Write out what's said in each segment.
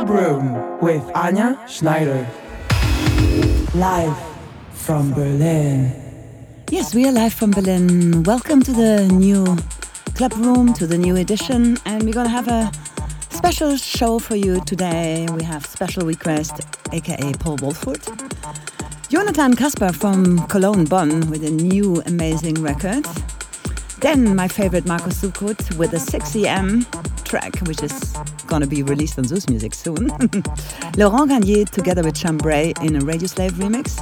Club Room with Anja Schneider. Live from Berlin. Yes, we are live from Berlin. Welcome to the new Club Room, to the new edition. And we're going to have a special show for you today. We have special request, aka Paul Wolford. Jonathan Kasper from Cologne, Bonn with a new amazing record. Then my favorite Markus Suckut with a 6 AM track, which is going to be released on Zeus Music soon. Laurent Garnier together with Chambray in a Radio Slave remix.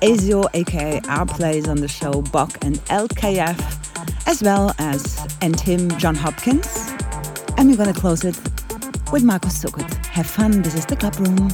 Ezio, aka Our Plays on the show, Bok and LKF, as well as John Hopkins. And we're going to close it with Markus Suckut. Have fun, this is the Club Room.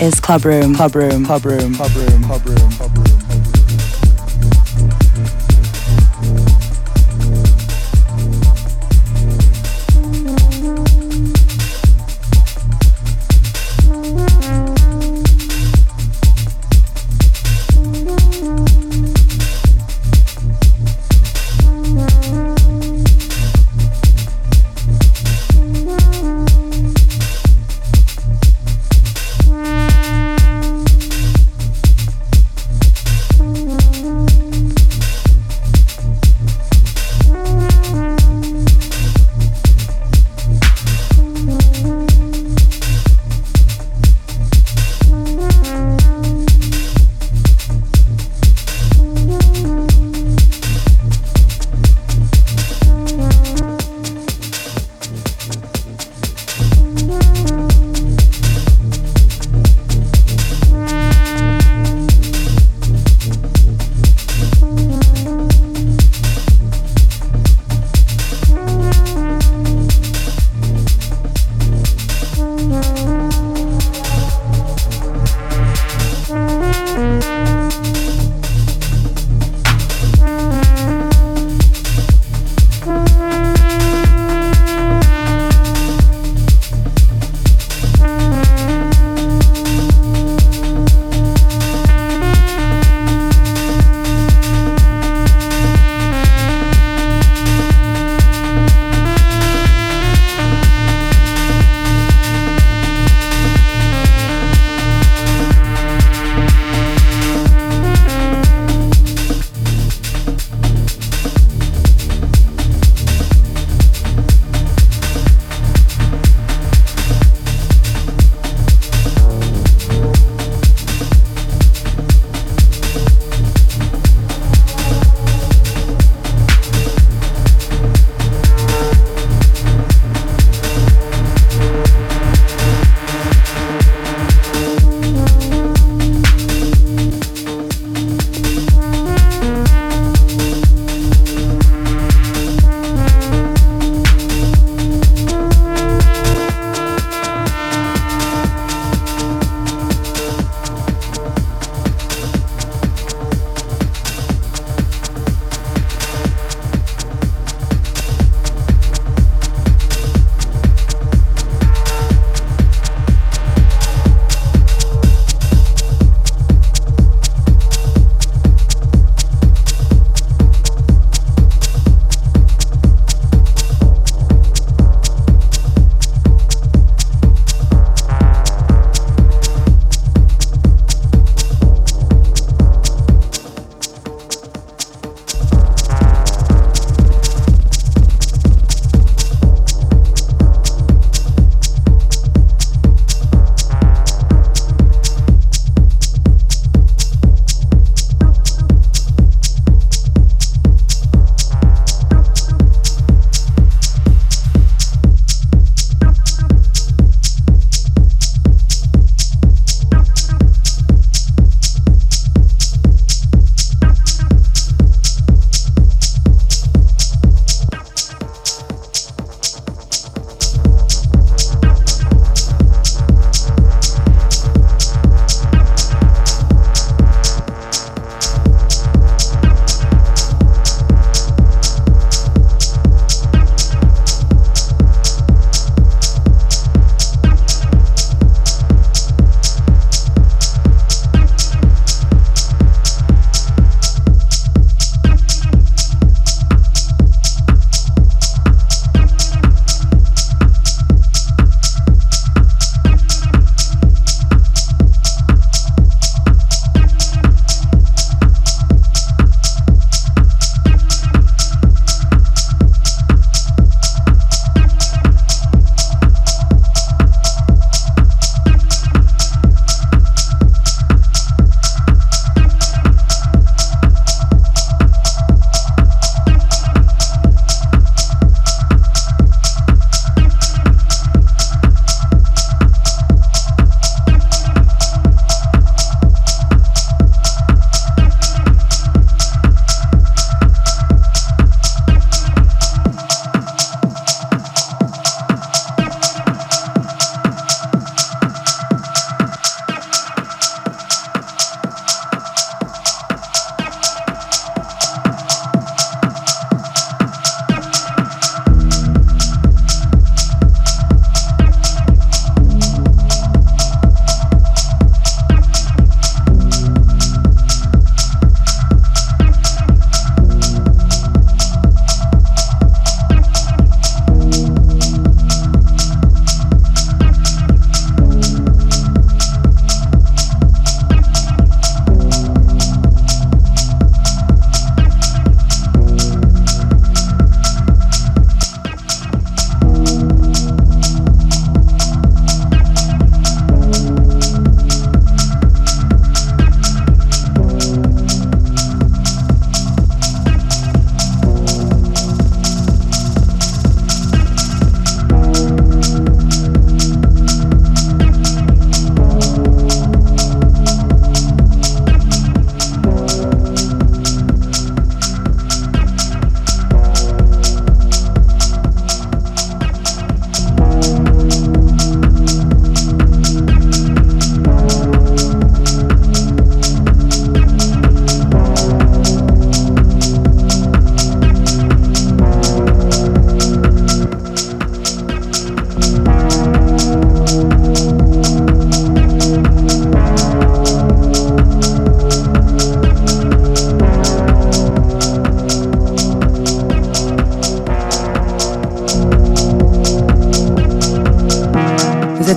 is Club Room.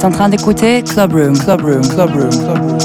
en train d'écouter Club Room, Club Room, Club Room, Club Room.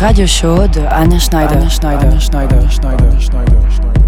radio show de Anja Schneider. Anja Schneider. Anja Schneider. Anja Schneider. Anja Schneider. Anja Schneider.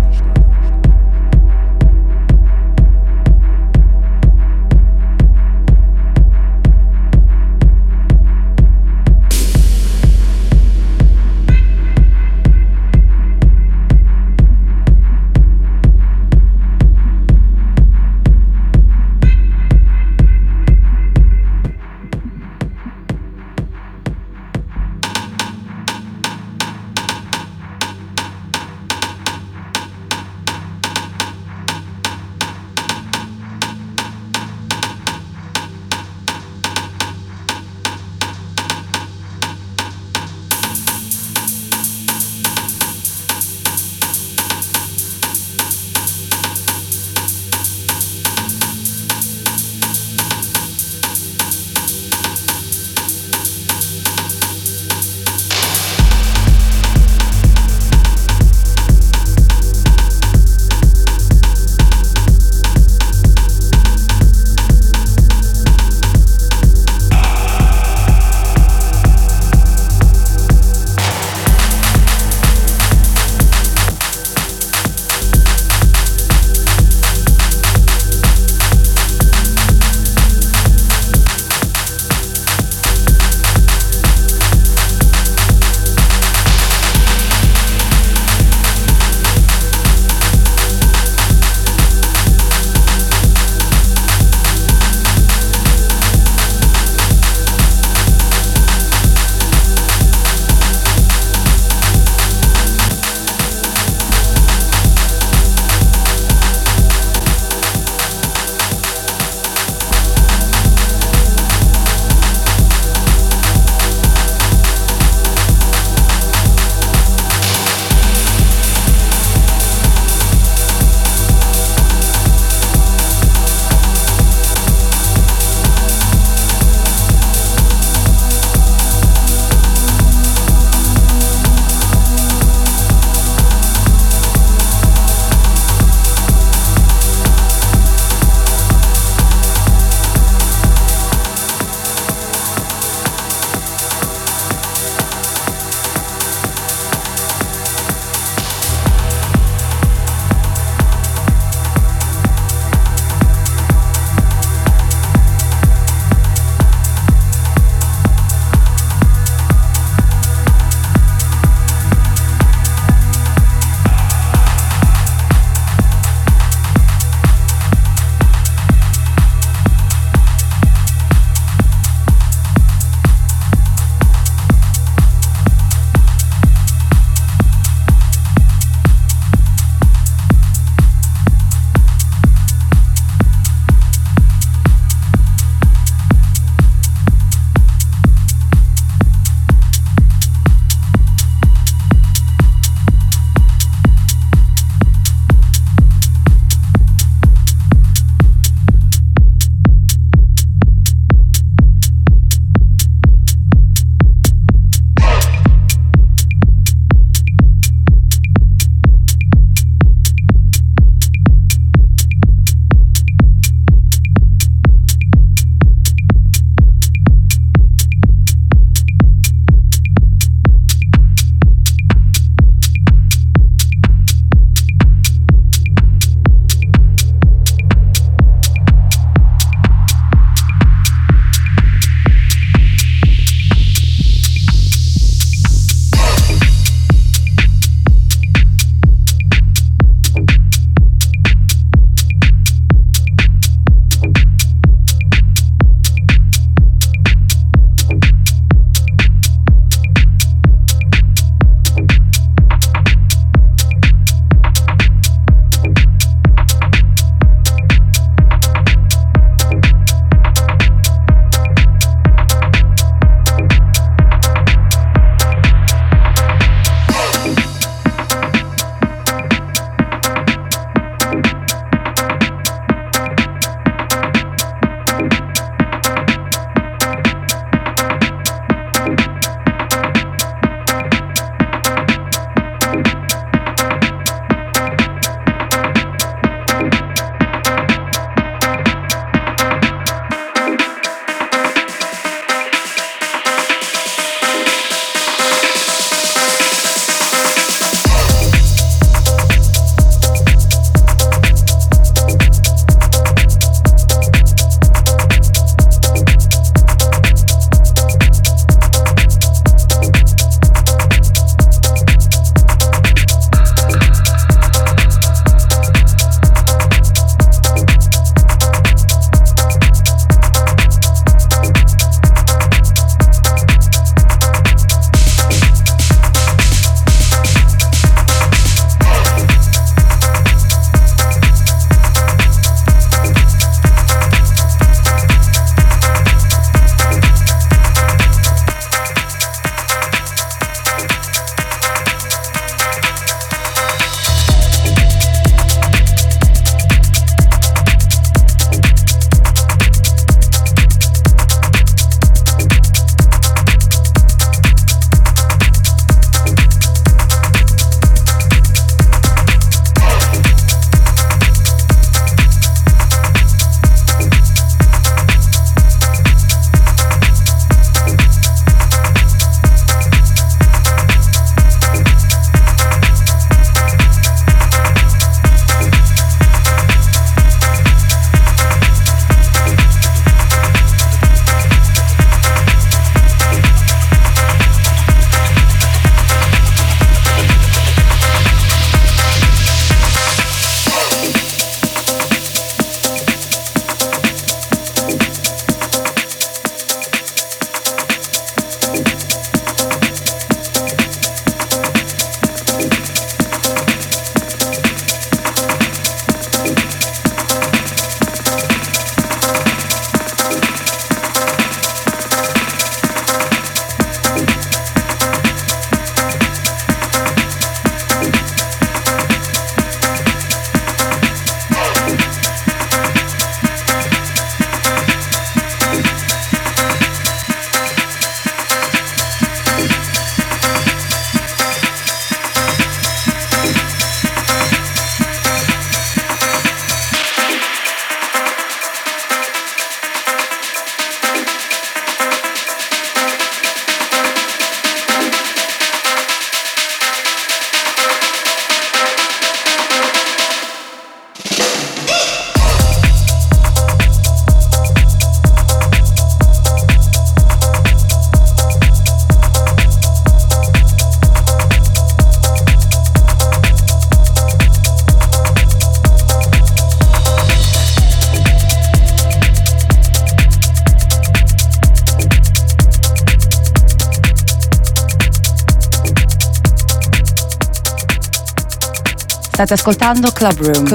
State ascoltando Club Room.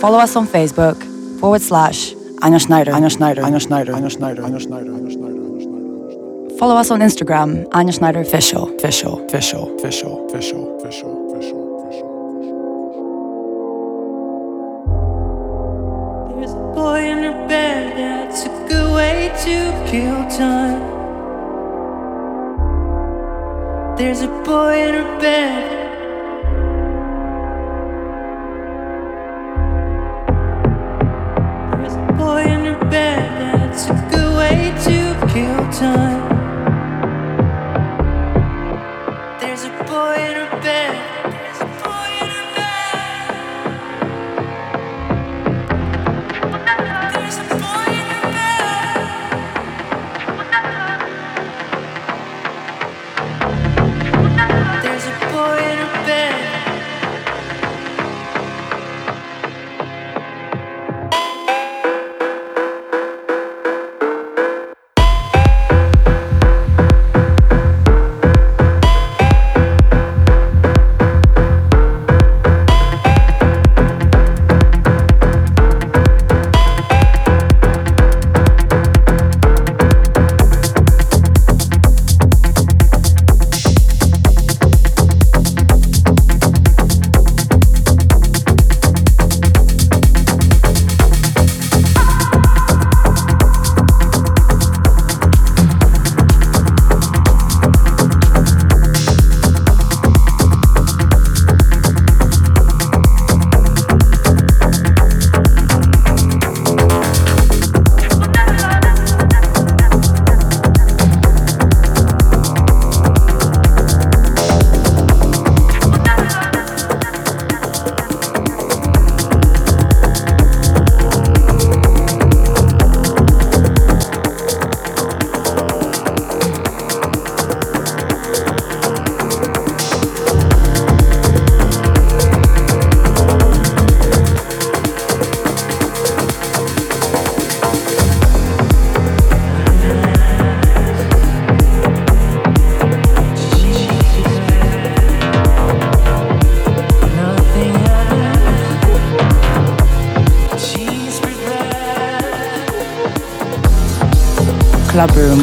Follow us on Facebook / Anja Schneider. Follow us on Instagram, Anja Schneider Official. There's a boy in her bed that took away to kill time. There's a boy in her bed. Club room.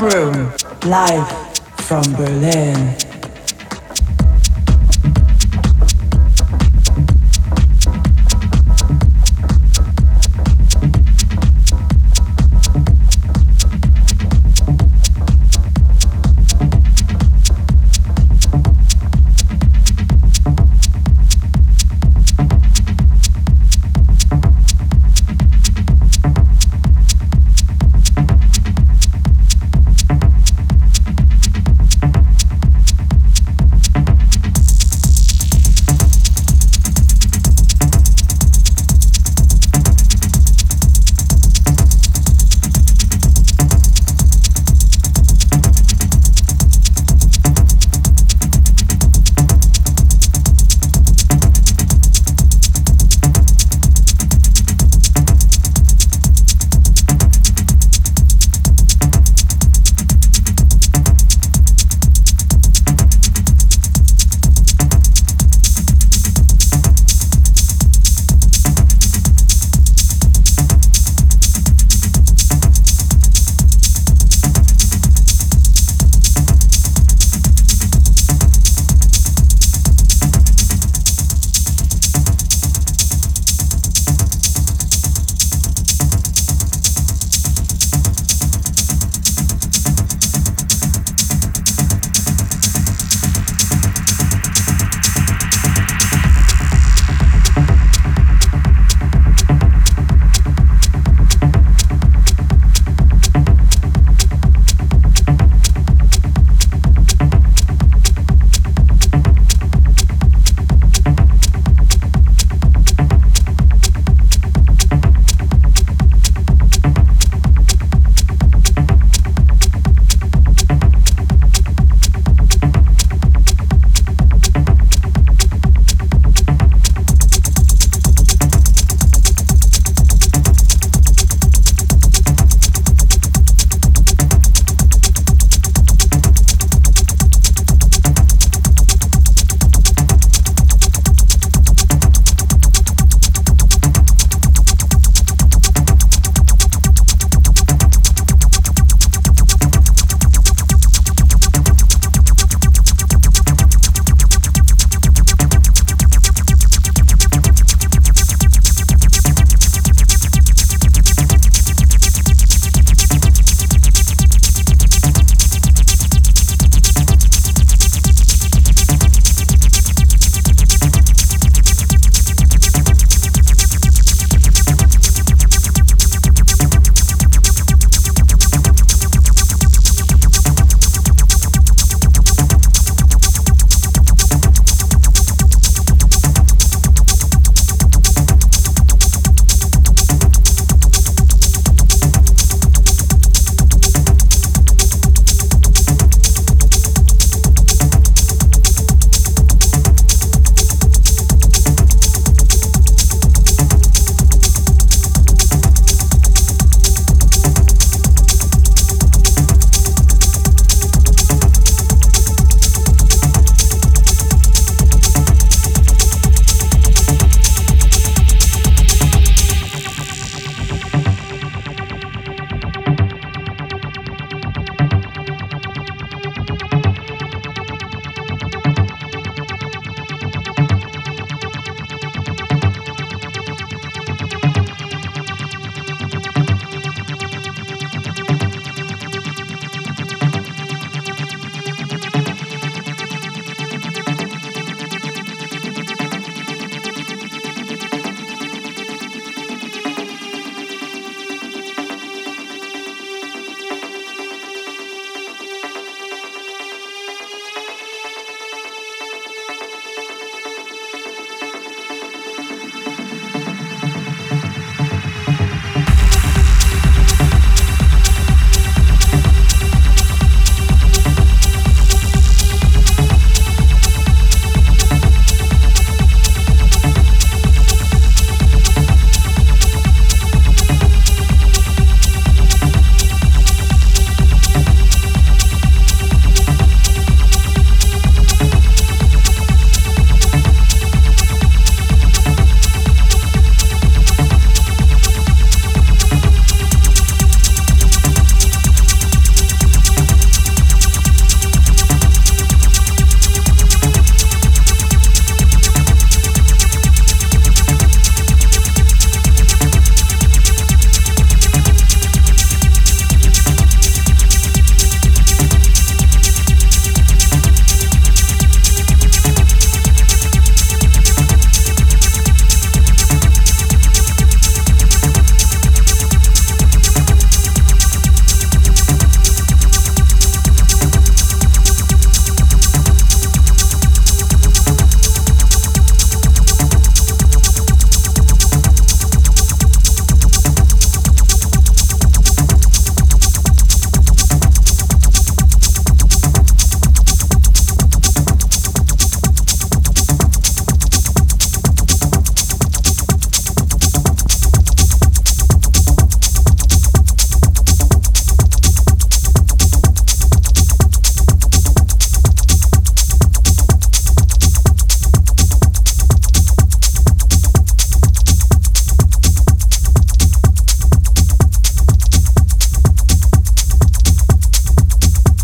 Room, live from Berlin.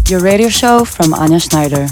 your radio show from Anja Schneider.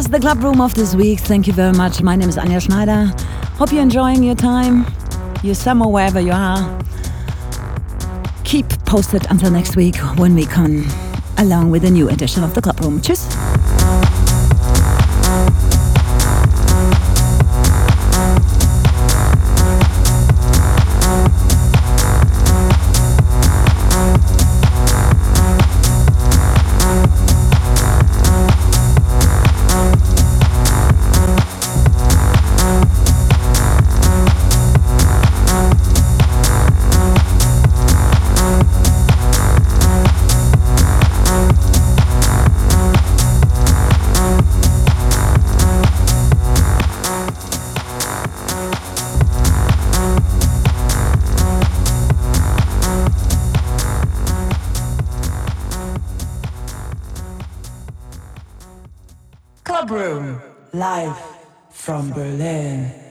was the club room of this week. Thank you very much. My name is Anja Schneider. Hope you're enjoying your time, your summer, wherever you are. Keep posted until next week when we come along with a new edition of the club room. Tschüss. Live from Berlin.